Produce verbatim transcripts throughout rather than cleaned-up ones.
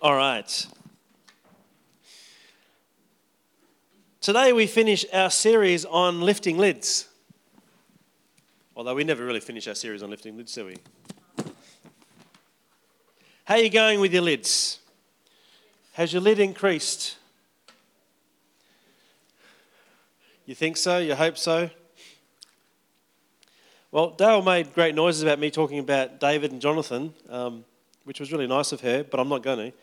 All right. Today we finish our series on lifting lids. Although we never really finish our series on lifting lids, do we? How are you going with your lids? Has your lid increased? You think so? You hope so? Well, Dale made great noises about me talking about David and Jonathan, um, which was really nice of her, but I'm not going to.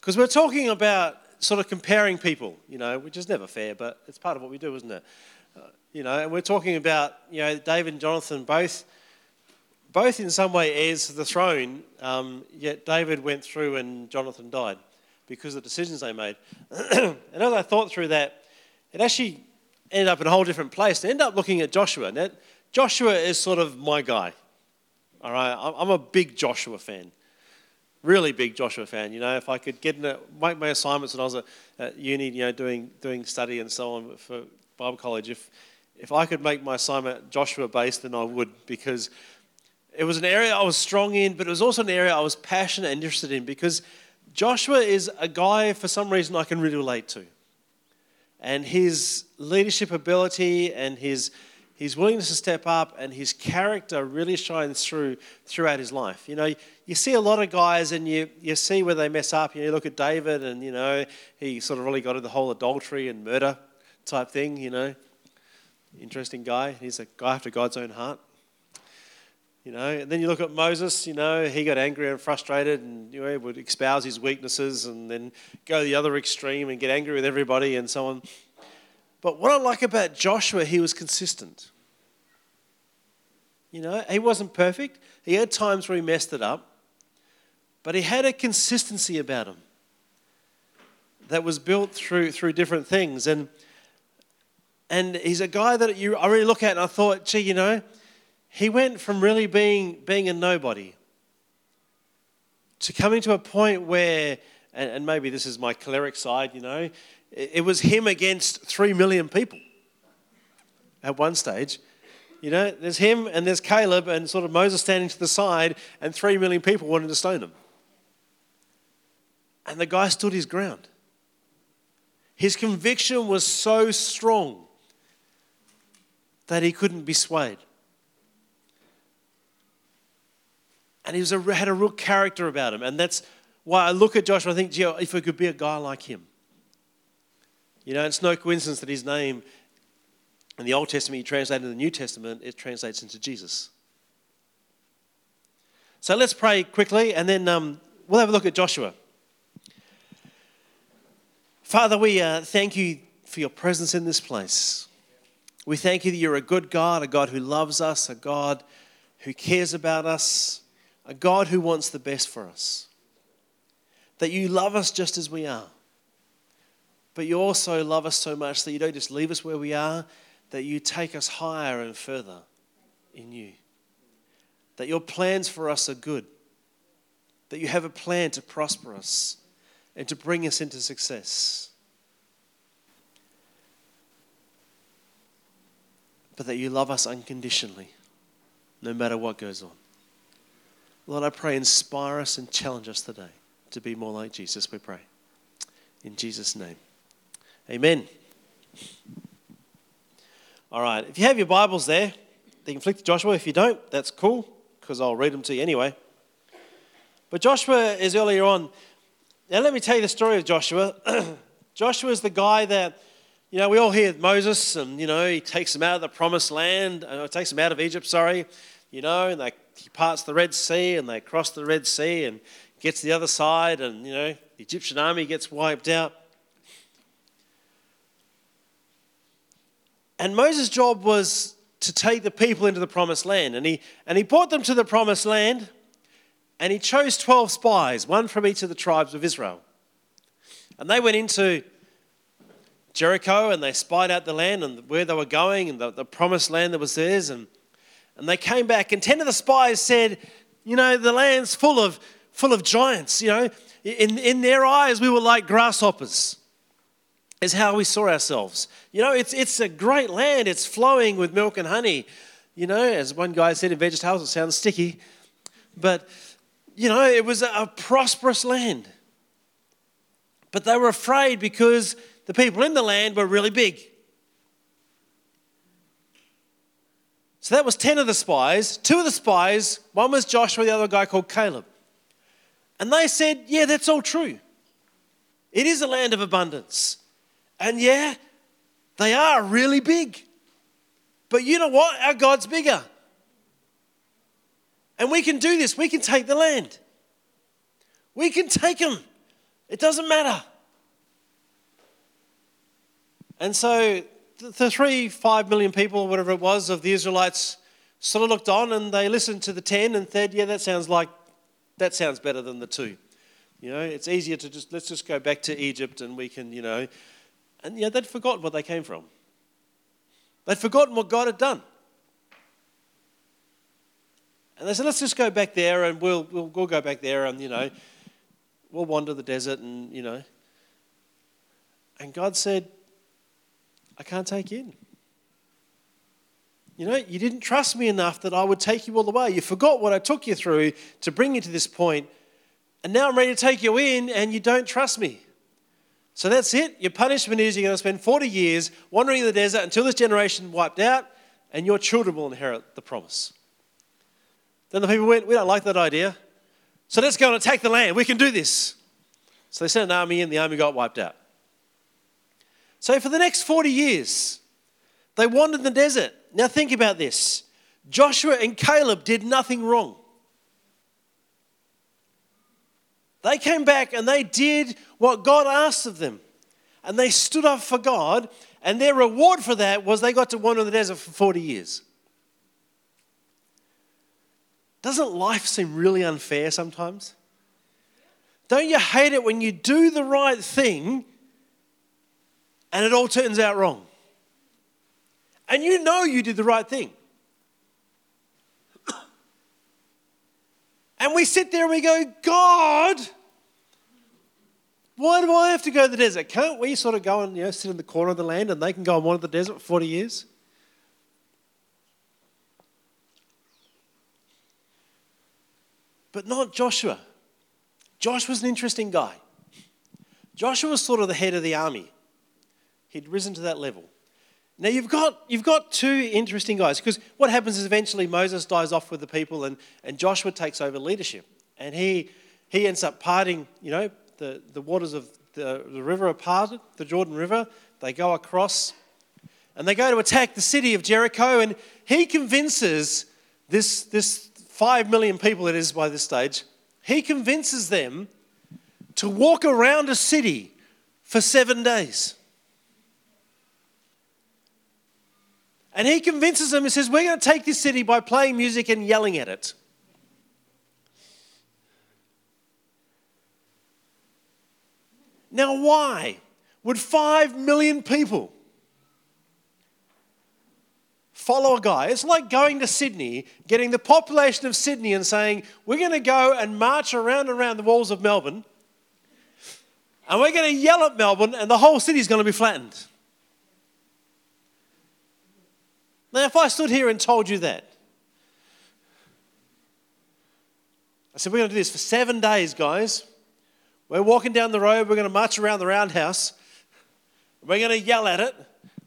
Because we're talking about sort of comparing people, you know, which is never fair, but it's part of what we do, isn't it? Uh, you know, and we're talking about, you know, David and Jonathan both, both in some way heirs to the throne, um, yet David went through and Jonathan died because of the decisions they made. And as I thought through that, it actually ended up in a whole different place. And ended up looking at Joshua. Now, Joshua is sort of my guy. All right, I'm a big Joshua fan, really big Joshua fan. You know, if I could get in a, make my assignments when I was at, at uni, you know, doing doing study and so on for Bible college, if if I could make my assignment Joshua based, then I would, because it was an area I was strong in, but it was also an area I was passionate and interested in, because Joshua is a guy for some reason I can really relate to. And his leadership ability and his his willingness to step up and his character really shines through throughout his life. You know, you see a lot of guys and you you see where they mess up. You know, you look at David and, you know, he sort of really got into the whole adultery and murder type thing, you know. Interesting guy. He's a guy after God's own heart. You know, and then you look at Moses, you know, he got angry and frustrated and, you know, would espouse his weaknesses and then go the other extreme and get angry with everybody and so on. But what I like about Joshua, he was consistent. You know, he wasn't perfect. He had times where he messed it up, but he had a consistency about him that was built through through different things. And and he's a guy that you I really look at and I thought, gee, you know, he went from really being being a nobody to coming to a point where, and, and maybe this is my choleric side, you know, it, it was him against three million people at one stage. You know, there's him and there's Caleb and sort of Moses standing to the side and three million people wanted to stone him. And the guy stood his ground. His conviction was so strong that he couldn't be swayed. And he was a, had a real character about him. And that's why I look at Joshua and I think, gee, if we could be a guy like him. You know, it's no coincidence that his name in the Old Testament, you translate in the New Testament, it translates into Jesus. So let's pray quickly and then um, we'll have a look at Joshua. Father, we uh, thank you for your presence in this place. We thank you that you're a good God, a God who loves us, a God who cares about us, a God who wants the best for us, that you love us just as we are, but you also love us so much that you don't just leave us where we are, that you take us higher and further in you, that your plans for us are good, that you have a plan to prosper us and to bring us into success, but that you love us unconditionally, no matter what goes on. Lord, I pray, inspire us and challenge us today to be more like Jesus, we pray. In Jesus' name. Amen. All right, if you have your Bibles there, they can flick to Joshua. If you don't, that's cool, because I'll read them to you anyway. But Joshua is earlier on. Now, let me tell you the story of Joshua. Joshua is the guy that, you know, we all hear Moses, and, you know, he takes him out of the promised land, uh, takes him out of Egypt, sorry, you know, and they He parts the Red Sea and they cross the Red Sea and gets to the other side and, you know, the Egyptian army gets wiped out. And Moses' job was to take the people into the promised land. And he and he brought them to the promised land and he chose twelve spies, one from each of the tribes of Israel. And they went into Jericho and they spied out the land and where they were going and the, the promised land that was theirs. And And they came back, and ten of the spies said, you know, the land's full of full of giants. You know, in, in their eyes, we were like grasshoppers, is how we saw ourselves. You know, it's it's a great land. It's flowing with milk and honey. You know, as one guy said in Vegetables, it sounds sticky. But, you know, it was a prosperous land. But they were afraid because the people in the land were really big. So that was ten of the spies. Two of the spies, one was Joshua, the other guy called Caleb. And they said, yeah, that's all true. It is a land of abundance. And yeah, they are really big. But you know what? Our God's bigger. And we can do this. We can take the land. We can take them. It doesn't matter. And so the three, five million people, whatever it was, of the Israelites sort of looked on and they listened to the ten and said, yeah, that sounds like, that sounds better than the two. You know, it's easier to just, let's just go back to Egypt and we can, you know. And yeah, they'd forgotten what they came from. They'd forgotten what God had done. And they said, let's just go back there and we'll, we'll, we'll go back there and, you know, we'll wander the desert and, you know. And God said, I can't take you in. You know, you didn't trust me enough that I would take you all the way. You forgot what I took you through to bring you to this point. And now I'm ready to take you in and you don't trust me. So that's it. Your punishment is you're going to spend forty years wandering in the desert until this generation wiped out and your children will inherit the promise. Then the people went, we don't like that idea. So let's go and attack the land. We can do this. So they sent an army in. The army got wiped out. So for the next forty years, they wandered the desert. Now think about this. Joshua and Caleb did nothing wrong. They came back and they did what God asked of them. And they stood up for God. And their reward for that was they got to wander in the desert for forty years. Doesn't life seem really unfair sometimes? Don't you hate it when you do the right thing and it all turns out wrong? And you know you did the right thing. And we sit there and we go, God, why do I have to go to the desert? Can't we sort of go and, you know, sit in the corner of the land and they can go and wander the desert for forty years? But not Joshua. Joshua's an interesting guy. Joshua was sort of the head of the army. He'd risen to that level. Now you've got you've got two interesting guys, because what happens is eventually Moses dies off with the people and, and Joshua takes over leadership. And he he ends up parting, you know, the, the waters of the, the river are parted, the Jordan River. They go across and they go to attack the city of Jericho, and he convinces this this Five million people it is by this stage. He convinces them to walk around a city for seven days. And he convinces them, he says, we're going to take this city by playing music and yelling at it. Now, why would five million people follow a guy? It's like going to Sydney, getting the population of Sydney and saying, we're going to go and march around and around the walls of Melbourne and we're going to yell at Melbourne and the whole city's going to be flattened. Now, if I stood here and told you that, I said, we're going to do this for seven days, guys. We're walking down the road, we're going to march around the roundhouse, we're going to yell at it,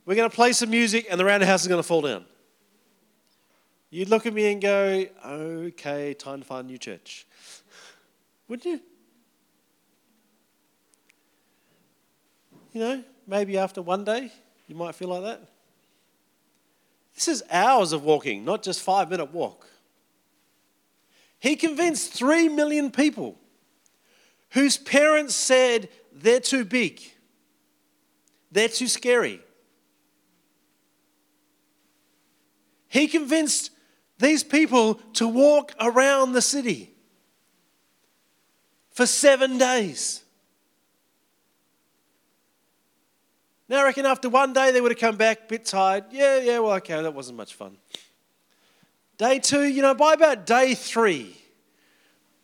we're going to play some music, and the roundhouse is going to fall down. You'd look at me and go, okay, time to find a new church. Wouldn't you? You know, maybe after one day, you might feel like that. This is hours of walking, not just five-minute walk. He convinced three million people whose parents said they're too big, they're too scary. He convinced these people to walk around the city for seven days. Now I reckon after one day they would have come back a bit tired. Yeah, yeah, well, okay, that wasn't much fun. Day two, you know, by about day three,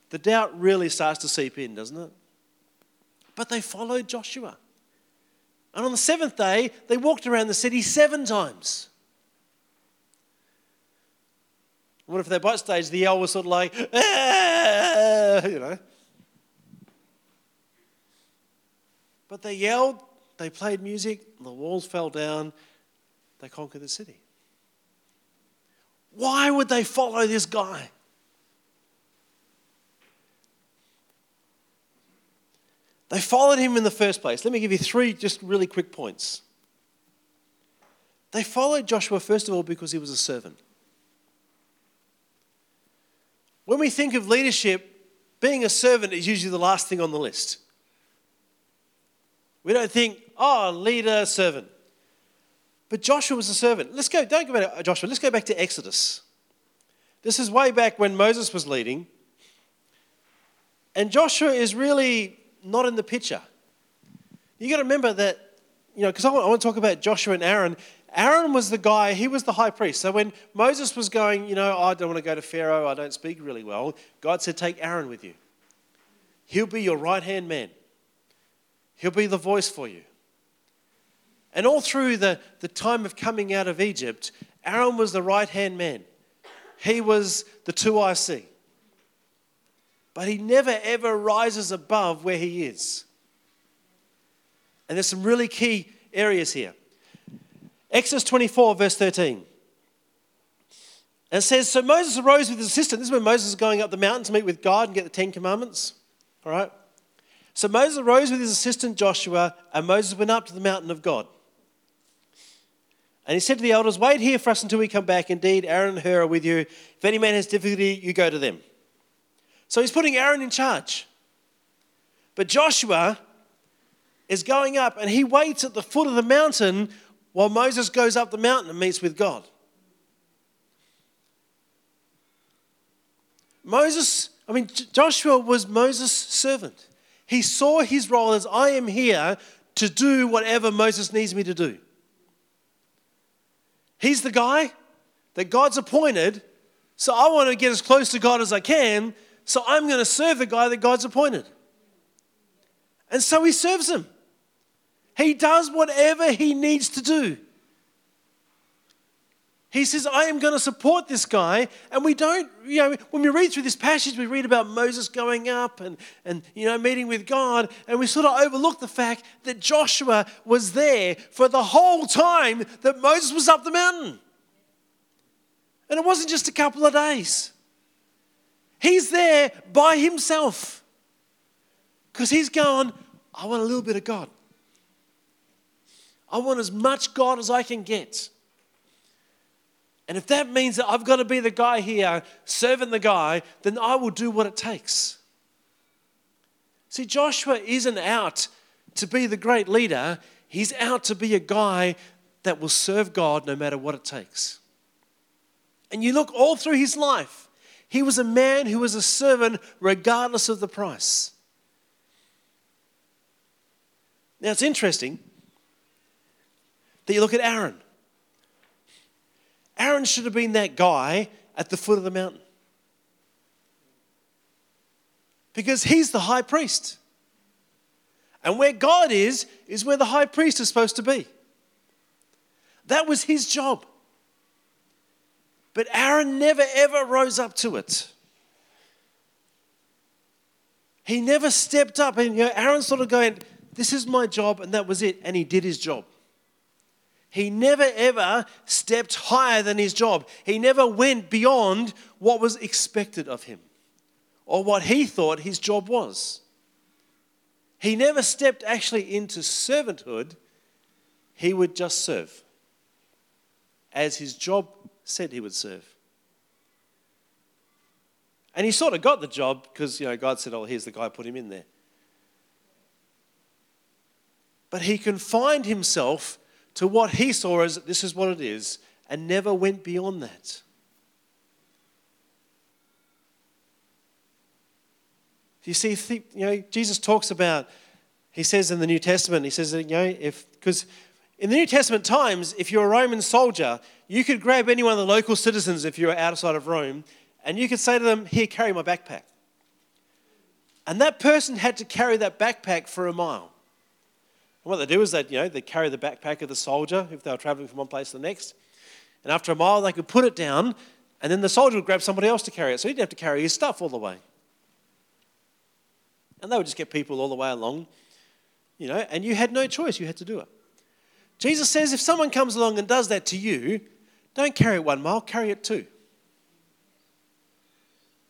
the doubt really starts to seep in, doesn't it? But they followed Joshua. And on the seventh day, they walked around the city seven times. What if at that bite stage the yell was sort of like, ah! yeah, you know. But they yelled, they played music, the walls fell down, they conquered the city. Why would they follow this guy? They followed him in the first place. Let me give you three just really quick points. They followed Joshua, first of all, because he was a servant. When we think of leadership, being a servant is usually the last thing on the list. We don't think, oh, leader, servant. But Joshua was a servant. Let's go, don't go back to Joshua, let's go back to Exodus. This is way back when Moses was leading. And Joshua is really not in the picture. You got to remember that, you know, because I, I want to talk about Joshua and Aaron. Aaron was the guy, he was the high priest. So when Moses was going, you know, oh, I don't want to go to Pharaoh, I don't speak really well, God said, take Aaron with you. He'll be your right-hand man. He'll be the voice for you. And all through the, the time of coming out of Egypt, Aaron was the right-hand man. He was the two I C. But he never, ever rises above where he is. And there's some really key areas here. Exodus twenty-four, verse thirteen. And it says, so Moses arose with his assistant. This is when Moses is going up the mountain to meet with God and get the Ten Commandments. All right? So Moses arose with his assistant Joshua, and Moses went up to the mountain of God. And he said to the elders, wait here for us until we come back. Indeed, Aaron and Hur are with you. If any man has difficulty, you go to them. So he's putting Aaron in charge. But Joshua is going up and he waits at the foot of the mountain while Moses goes up the mountain and meets with God. Moses, I mean, Joshua was Moses' servant. He saw his role as, I am here to do whatever Moses needs me to do. He's the guy that God's appointed, so I want to get as close to God as I can. So I'm going to serve the guy that God's appointed. And so he serves him. He does whatever he needs to do. He says, I am going to support this guy. And we don't, you know, when we read through this passage, we read about Moses going up and, and you know, meeting with God. And we sort of overlook the fact that Joshua was there for the whole time that Moses was up the mountain. And it wasn't just a couple of days. He's there by himself because he's going, I want a little bit of God. I want as much God as I can get. And if that means that I've got to be the guy here, serving the guy, then I will do what it takes. See, Joshua isn't out to be the great leader. He's out to be a guy that will serve God no matter what it takes. And you look all through his life. He was a man who was a servant regardless of the price. Now, it's interesting that you look at Aaron. Aaron should have been that guy at the foot of the mountain because he's the high priest. And where God is, is where the high priest is supposed to be. That was his job. But Aaron never, ever rose up to it. He never stepped up. And you know, Aaron sort of going, this is my job, and that was it. And he did his job. He never, ever stepped higher than his job. He never went beyond what was expected of him or what he thought his job was. He never stepped actually into servanthood. He would just serve as his job said he would serve. And he sort of got the job because, you know, God said, oh, here's the guy, put him in there. But he confined himself to what he saw as this is what it is and never went beyond that. You see, you know, Jesus talks about, he says in the New Testament, he says, that, you know, if, because in the New Testament times, if you're a Roman soldier, you could grab any one of the local citizens if you were outside of Rome, and you could say to them, here, carry my backpack. And that person had to carry that backpack for a mile. And what they do is they'd, you know, they'd carry the backpack of the soldier if they were traveling from one place to the next. And after a mile, they could put it down, and then the soldier would grab somebody else to carry it. So he didn't have to carry his stuff all the way. And they would just get people all the way along, you know, and you had no choice. You had to do it. Jesus says if someone comes along and does that to you, don't carry it one mile, carry it two.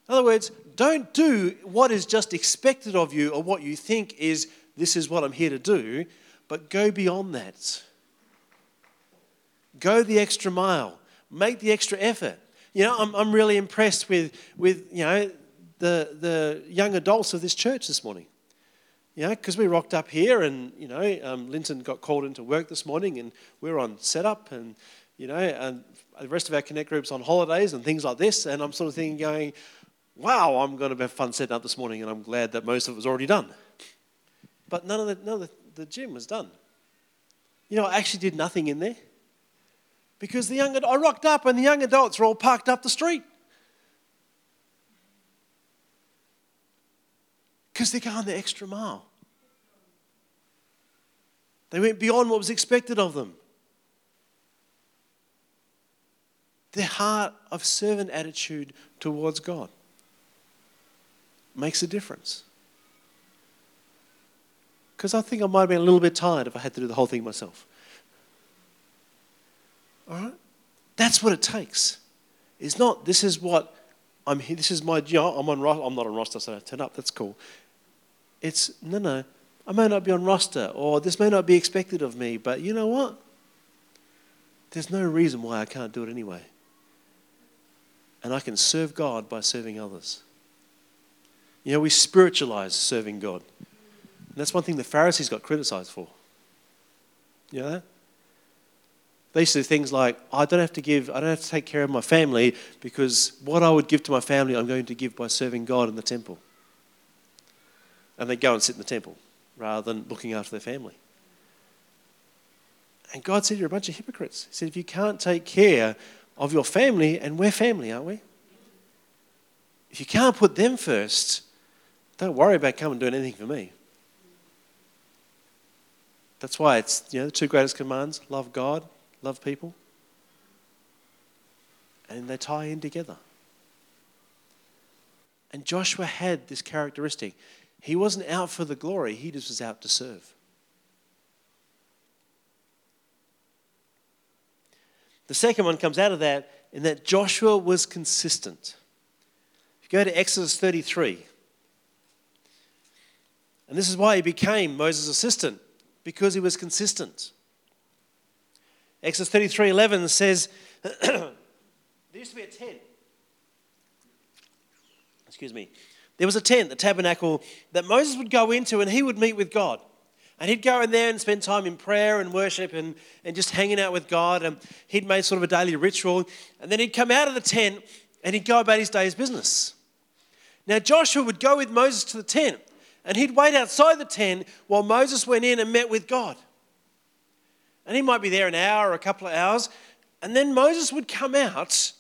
In other words, don't do what is just expected of you or what you think is, this is what I'm here to do, but go beyond that. Go the extra mile. Make the extra effort. You know, I'm I'm really impressed with, with you know, the the young adults of this church this morning. You know, because we rocked up here and, you know, um, Linton got called into work this morning and we were on setup and, you know, and the rest of our Connect group's on holidays and things like this. And I'm sort of thinking, going, wow, I'm going to have fun setting up this morning, and I'm glad that most of it was already done. But none of the, none of the, the gym was done. You know, I actually did nothing in there. Because the young, I rocked up and the young adults were all parked up the street. Because they're going the extra mile. They went beyond what was expected of them. Their heart of servant attitude towards God makes a difference. Because I think I might have been a little bit tired if I had to do the whole thing myself. All right, that's what it takes. It's not, this is what I'm here, this is my job. I'm on I'm not on roster, so I turn up. That's cool. It's no, no. I may not be on roster, or this may not be expected of me. But you know what? There's no reason why I can't do it anyway. And I can serve God by serving others. You know, we spiritualize serving God, and that's one thing the Pharisees got criticized for. You know that? They used to do things like, I don't have to give, I don't have to take care of my family because what I would give to my family, I'm going to give by serving God in the temple. And they'd go and sit in the temple rather than looking after their family. And God said, you're a bunch of hypocrites. He said, if you can't take care of your family, and we're family, aren't we? If you can't put them first, don't worry about coming and doing anything for me. That's why it's, you know, the two greatest commands, love God, love people, and they tie in together. And Joshua had this characteristic. He wasn't out for the glory, he just was out to serve. The second one comes out of that, in that Joshua was consistent. If you go to Exodus thirty-three, and this is why he became Moses' assistant, because he was consistent. Exodus thirty-three eleven says, there used to be a tent. Excuse me. There was a tent, the tabernacle, that Moses would go into and he would meet with God. And he'd go in there and spend time in prayer and worship and, and just hanging out with God. And he'd made sort of a daily ritual. And then he'd come out of the tent and he'd go about his day's business. Now Joshua would go with Moses to the tent and he'd wait outside the tent while Moses went in and met with God. And he might be there an hour or a couple of hours. And then Moses would come out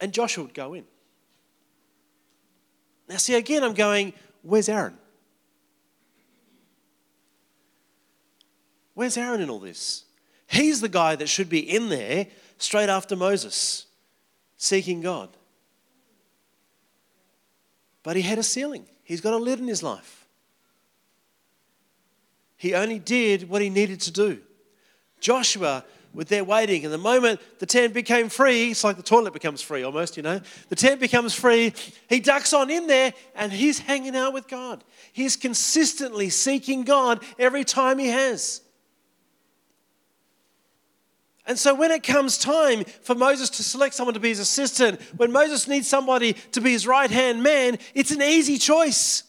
and Joshua would go in. Now see, again, I'm going, where's Aaron? Where's Aaron in all this? He's the guy that should be in there straight after Moses, seeking God. But he had a ceiling. He's got a lid in his life. He only did what he needed to do. Joshua, with their waiting, and the moment the tent became free, it's like the toilet becomes free almost, you know. The tent becomes free, he ducks on in there, and he's hanging out with God. He's consistently seeking God every time he has. And so when it comes time for Moses to select someone to be his assistant, when Moses needs somebody to be his right-hand man, it's an easy choice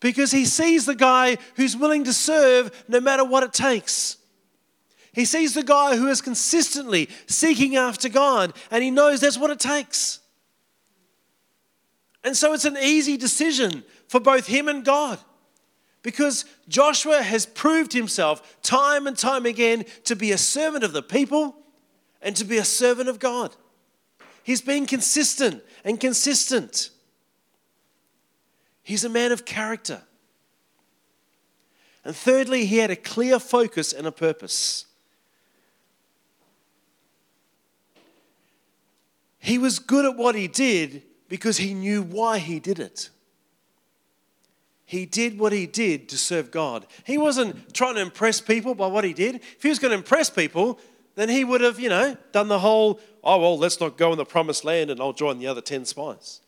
because he sees the guy who's willing to serve no matter what it takes. He sees the guy who is consistently seeking after God, and he knows that's what it takes. And so it's an easy decision for both him and God, because Joshua has proved himself time and time again to be a servant of the people and to be a servant of God. He's been consistent and consistent. He's a man of character. And thirdly, he had a clear focus and a purpose. He was good at what he did because he knew why he did it. He did what he did to serve God. He wasn't trying to impress people by what he did. If he was going to impress people, then he would have, you know, done the whole, oh, well, let's not go in the promised land and I'll join the other ten spies.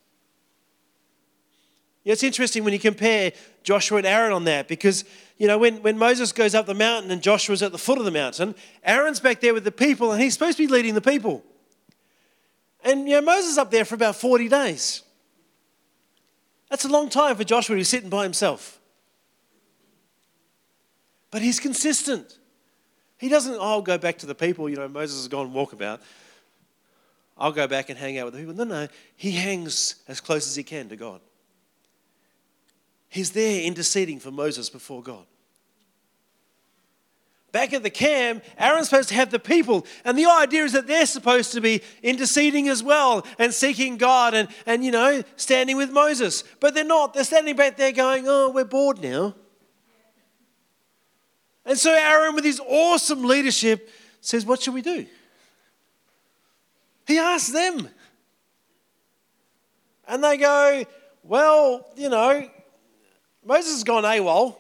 Yeah, it's interesting when you compare Joshua and Aaron on that because, you know, when, when Moses goes up the mountain and Joshua's at the foot of the mountain, Aaron's back there with the people and he's supposed to be leading the people. And, you know, Moses is up there for about forty days. That's a long time for Joshua who's sitting by himself. But he's consistent. He doesn't, oh, I'll go back to the people, you know, Moses has gone walkabout. I'll go back and hang out with the people. No, no, he hangs as close as he can to God. He's there interceding for Moses before God. Back at the camp, Aaron's supposed to have the people. And the idea is that they're supposed to be interceding as well and seeking God and, and you know, standing with Moses. But they're not. They're standing back there going, oh, we're bored now. And so Aaron, with his awesome leadership, says, what should we do? He asks them. And they go, well, you know, Moses has gone AWOL.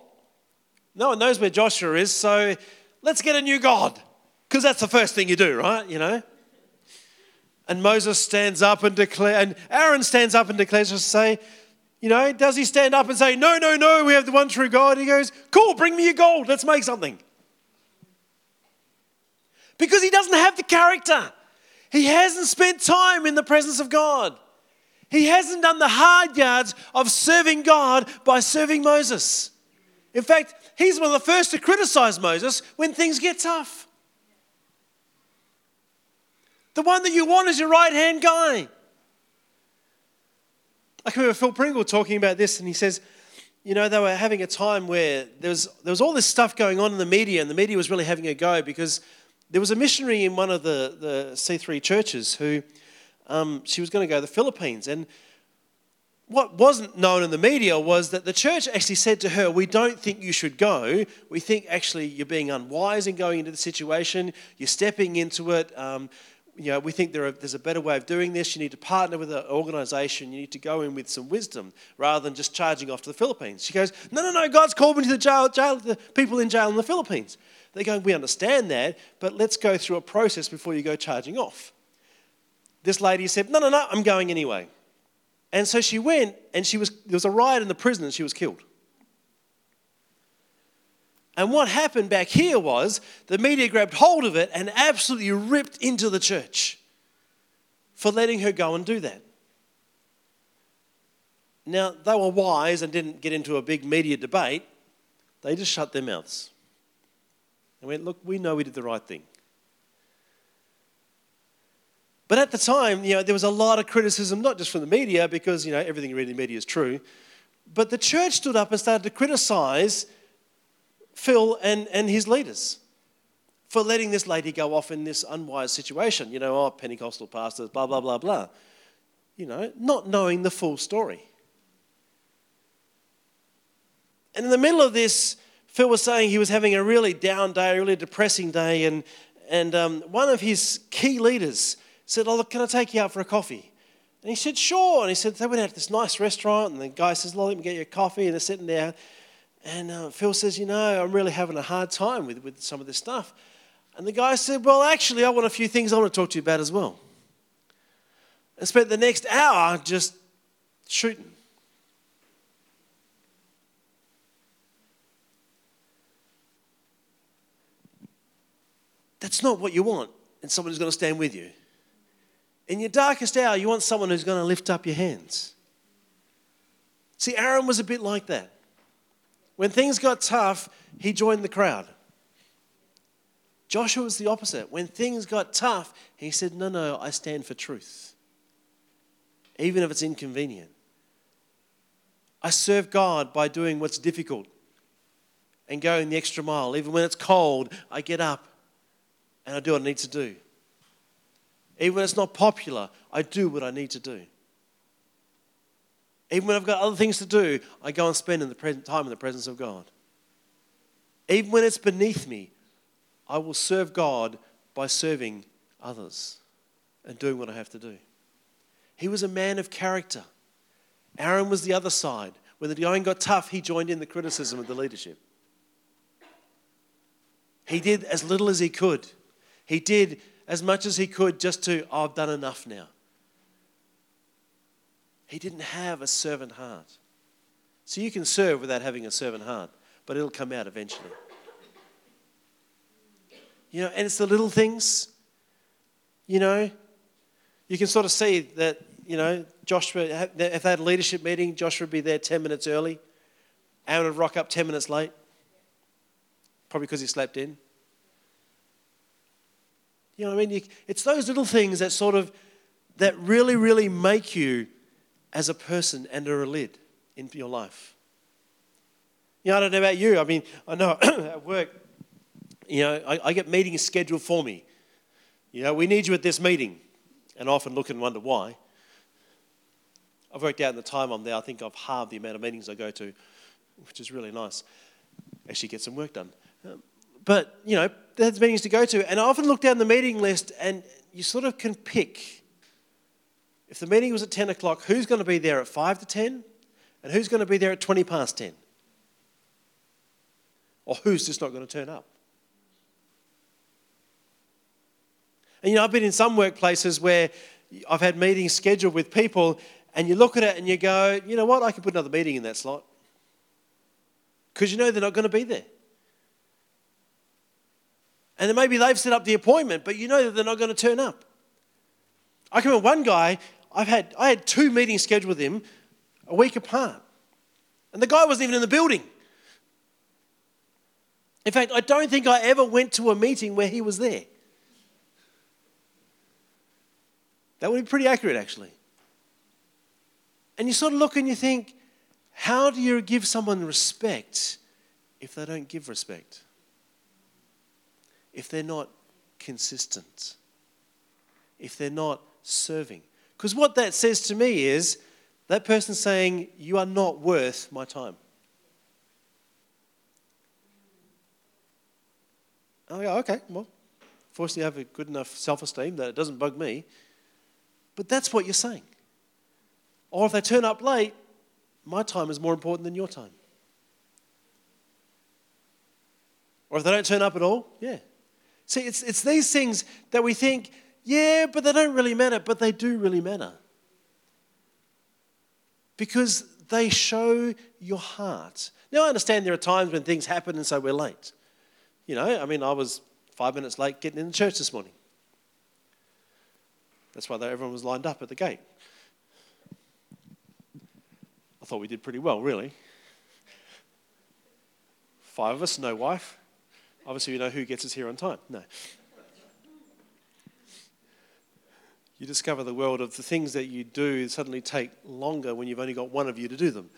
No one knows where Joshua is, so let's get a new God. Because that's the first thing you do, right? You know? And Moses stands up and declares, and Aaron stands up and declares to say, you know, does he stand up and say, no, no, no, we have the one true God? He goes, cool, bring me your gold. Let's make something. Because he doesn't have the character. He hasn't spent time in the presence of God. He hasn't done the hard yards of serving God by serving Moses. In fact, he's one of the first to criticize Moses when things get tough. The one that you want is your right-hand guy. I can remember Phil Pringle talking about this, and he says, you know, they were having a time where there was, there was all this stuff going on in the media, and the media was really having a go because there was a missionary in one of the, the C three churches who, um, she was going to go to the Philippines, and what wasn't known in the media was that the church actually said to her, we don't think you should go. We think actually you're being unwise in going into the situation. You're stepping into it. Um, you know, we think there are, there's a better way of doing this. You need to partner with an organization. You need to go in with some wisdom rather than just charging off to the Philippines. She goes, no, no, no, God's called me to the jail, jail, the people in jail in the Philippines. They go, we understand that, but let's go through a process before you go charging off. This lady said, no, no, no, I'm going anyway. And so she went, and she was there was a riot in the prison, and she was killed. And what happened back here was the media grabbed hold of it and absolutely ripped into the church for letting her go and do that. Now, they were wise and didn't get into a big media debate. They just shut their mouths and went, look, we know we did the right thing. But at the time, you know, there was a lot of criticism, not just from the media, because, you know, everything you read in the media is true. But the church stood up and started to criticize Phil and, and his leaders for letting this lady go off in this unwise situation. You know, oh, Pentecostal pastors, blah, blah, blah, blah. You know, not knowing the full story. And in the middle of this, Phil was saying he was having a really down day, a really depressing day. And, and um, one of his key leaders said, oh, look, can I take you out for a coffee? And he said, sure. And he said, they went out to this nice restaurant, and the guy says, well, let me get you a coffee. And they're sitting there. And uh, Phil says, you know, I'm really having a hard time with, with some of this stuff. And the guy said, well, actually, I want a few things I want to talk to you about as well. And spent the next hour just shooting. That's not what you want. And someone who's going to stand with you. In your darkest hour, you want someone who's going to lift up your hands. See, Aaron was a bit like that. When things got tough, he joined the crowd. Joshua was the opposite. When things got tough, he said, no, no, I stand for truth. Even if it's inconvenient. I serve God by doing what's difficult and going the extra mile. Even when it's cold, I get up and I do what I need to do. Even when it's not popular, I do what I need to do. Even when I've got other things to do, I go and spend in the present time in the presence of God. Even when it's beneath me, I will serve God by serving others and doing what I have to do. He was a man of character. Aaron was the other side. When the going got tough, he joined in the criticism of the leadership. He did as little as he could. He did as much as he could just to, oh, I've done enough now. He didn't have a servant heart. So you can serve without having a servant heart, but it'll come out eventually. You know, and it's the little things, you know. You can sort of see that, you know, Joshua, if they had a leadership meeting, Joshua would be there ten minutes early. Aaron would rock up ten minutes late. Probably because he slept in. You know what I mean? You, it's those little things that sort of, that really, really make you as a person and are a lid in your life. You know, I don't know about you. I mean, I know at work, you know, I, I get meetings scheduled for me. You know, we need you at this meeting. And I often look and wonder why. I've worked out in the time I'm there, I think I've halved the amount of meetings I go to, which is really nice. Actually get some work done. Um, But, you know, there's meetings to go to. And I often look down the meeting list and you sort of can pick. If the meeting was at ten o'clock, who's going to be there at five to ten? And who's going to be there at twenty past ten? Or who's just not going to turn up? And, you know, I've been in some workplaces where I've had meetings scheduled with people and you look at it and you go, you know what, I could put another meeting in that slot. Because you know they're not going to be there. And then maybe they've set up the appointment, but you know that they're not going to turn up. I can remember one guy, I've had, I had two meetings scheduled with him a week apart. And the guy wasn't even in the building. In fact, I don't think I ever went to a meeting where he was there. That would be pretty accurate, actually. And you sort of look and you think, how do you give someone respect if they don't give respect? If they're not consistent, if they're not serving. Because what that says to me is that person saying, you are not worth my time. And I go, okay, well, fortunately I have a good enough self-esteem that it doesn't bug me. But that's what you're saying. Or if they turn up late, my time is more important than your time. Or if they don't turn up at all, yeah. See, it's it's these things that we think, yeah, but they don't really matter, but they do really matter. Because they show your heart. Now, I understand there are times when things happen and so we're late. You know, I mean, I was five minutes late getting into church this morning. That's why everyone was lined up at the gate. I thought we did pretty well, really. Five of us, no wife. Obviously, you know who gets us here on time. No. You discover the world of the things that you do suddenly take longer when you've only got one of you to do them.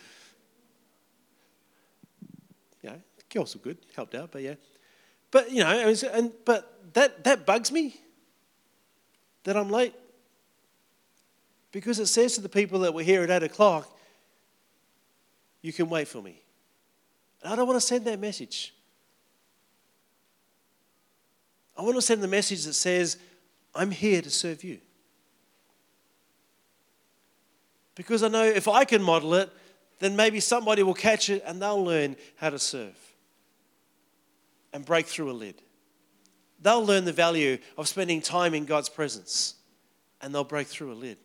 You know, the girls were good, helped out, but yeah. But, you know, and but that, that bugs me, that I'm late. Because it says to the people that were here at eight o'clock, you can wait for me. And I don't want to send that message. I want to send the message that says, I'm here to serve you. Because I know if I can model it, then maybe somebody will catch it and they'll learn how to serve and break through a lid. They'll learn the value of spending time in God's presence and they'll break through a lid.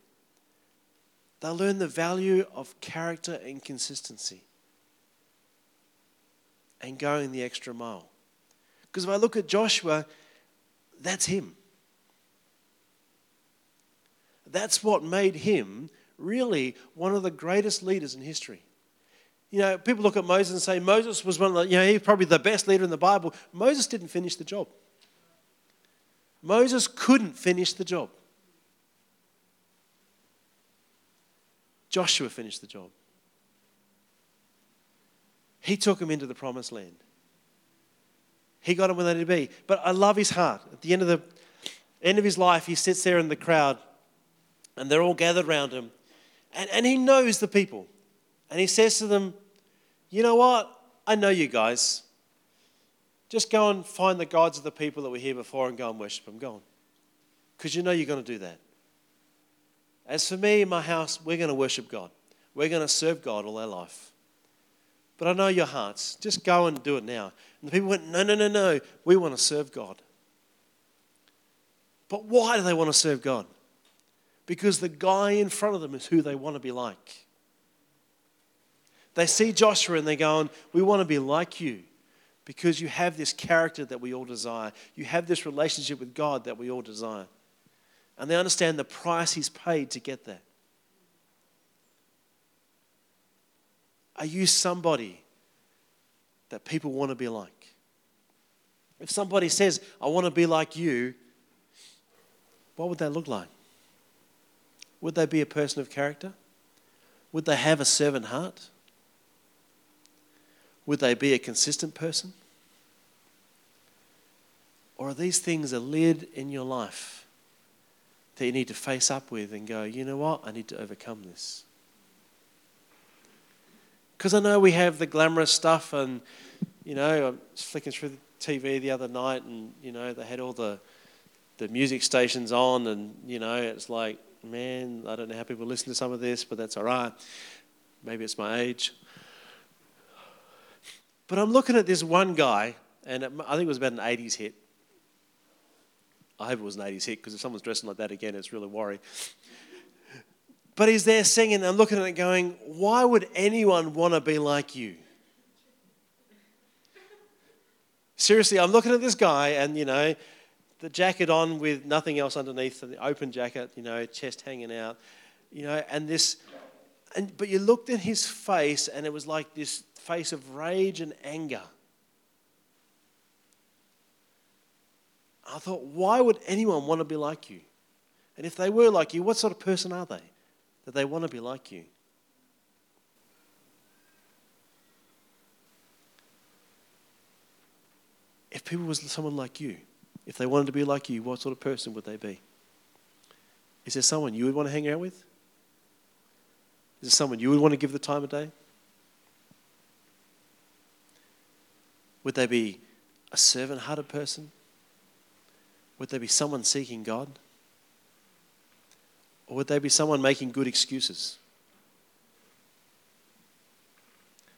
They'll learn the value of character and consistency and going the extra mile. Because if I look at Joshua, that's him. That's what made him really one of the greatest leaders in history. You know, people look at Moses and say, Moses was one of the, you know, he's probably the best leader in the Bible. Moses didn't finish the job. Moses couldn't finish the job. Joshua finished the job. He took him into the promised land. He got him where they need to be. But I love his heart. At the end of the end of his life, he sits there in the crowd and they're all gathered around him. And, and he knows the people. And he says to them, you know what? I know you guys. Just go and find the gods of the people that were here before and go and worship them. Go on. Because you know you're going to do that. As for me and my house, we're going to worship God. We're going to serve God all our life. But I know your hearts. Just go and do it now. And the people went, no, no, no, no. We want to serve God. But why do they want to serve God? Because the guy in front of them is who they want to be like. They see Joshua and they're going, we want to be like you because you have this character that we all desire. You have this relationship with God that we all desire. And they understand the price he's paid to get that. Are you somebody that people want to be like? If somebody says, I want to be like you, what would they look like? Would they be a person of character? Would they have a servant heart? Would they be a consistent person? Or are these things a lid in your life that you need to face up with and go, you know what, I need to overcome this? Because I know we have the glamorous stuff and, you know, I was flicking through the T V the other night and, you know, they had all the the music stations on and, you know, it's like, man, I don't know how people listen to some of this, but that's all right. Maybe it's my age. But I'm looking at this one guy, and it, I think it was about an eighties hit. I hope it was an eighties hit, because if someone's dressing like that again, it's really worry. But he's there singing, and I'm looking at it going, why would anyone want to be like you? Seriously, I'm looking at this guy, and, you know, the jacket on with nothing else underneath, the open jacket, you know, chest hanging out, you know, and this, and but you looked at his face, and it was like this face of rage and anger. I thought, why would anyone want to be like you? And if they were like you, what sort of person are they that they want to be like you? If people was someone like you, if they wanted to be like you, what sort of person would they be? Is there someone you would want to hang out with? Is there someone you would want to give the time of day? Would they be a servant-hearted person? Would they be someone seeking God? Or would they be someone making good excuses?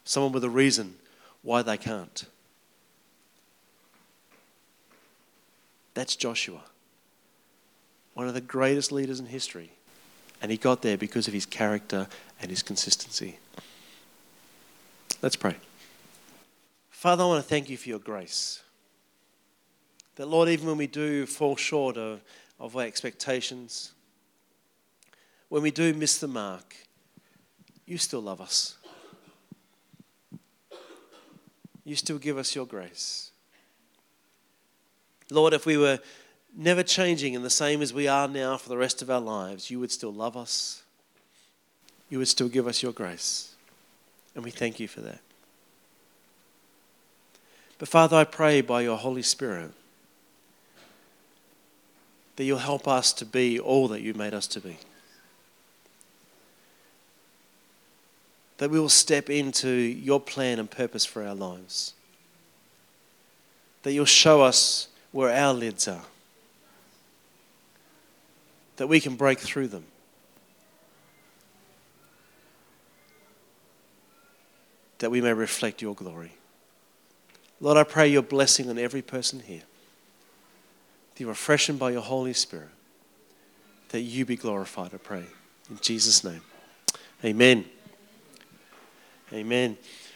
Someone with a reason why they can't. That's Joshua, one of the greatest leaders in history. And he got there because of his character and his consistency. Let's pray. Father, I want to thank you for your grace. That, Lord, even when we do fall short of, of our expectations, when we do miss the mark, you still love us. You still give us your grace. Lord, if we were never changing and the same as we are now for the rest of our lives, you would still love us. You would still give us your grace. And we thank you for that. But Father, I pray by your Holy Spirit that you'll help us to be all that you made us to be. That we will step into your plan and purpose for our lives. That you'll show us where our lids are, that we can break through them. That we may reflect your glory. Lord, I pray your blessing on every person here. The refreshing by your Holy Spirit. That you be glorified, I pray. In Jesus' name. Amen. Amen.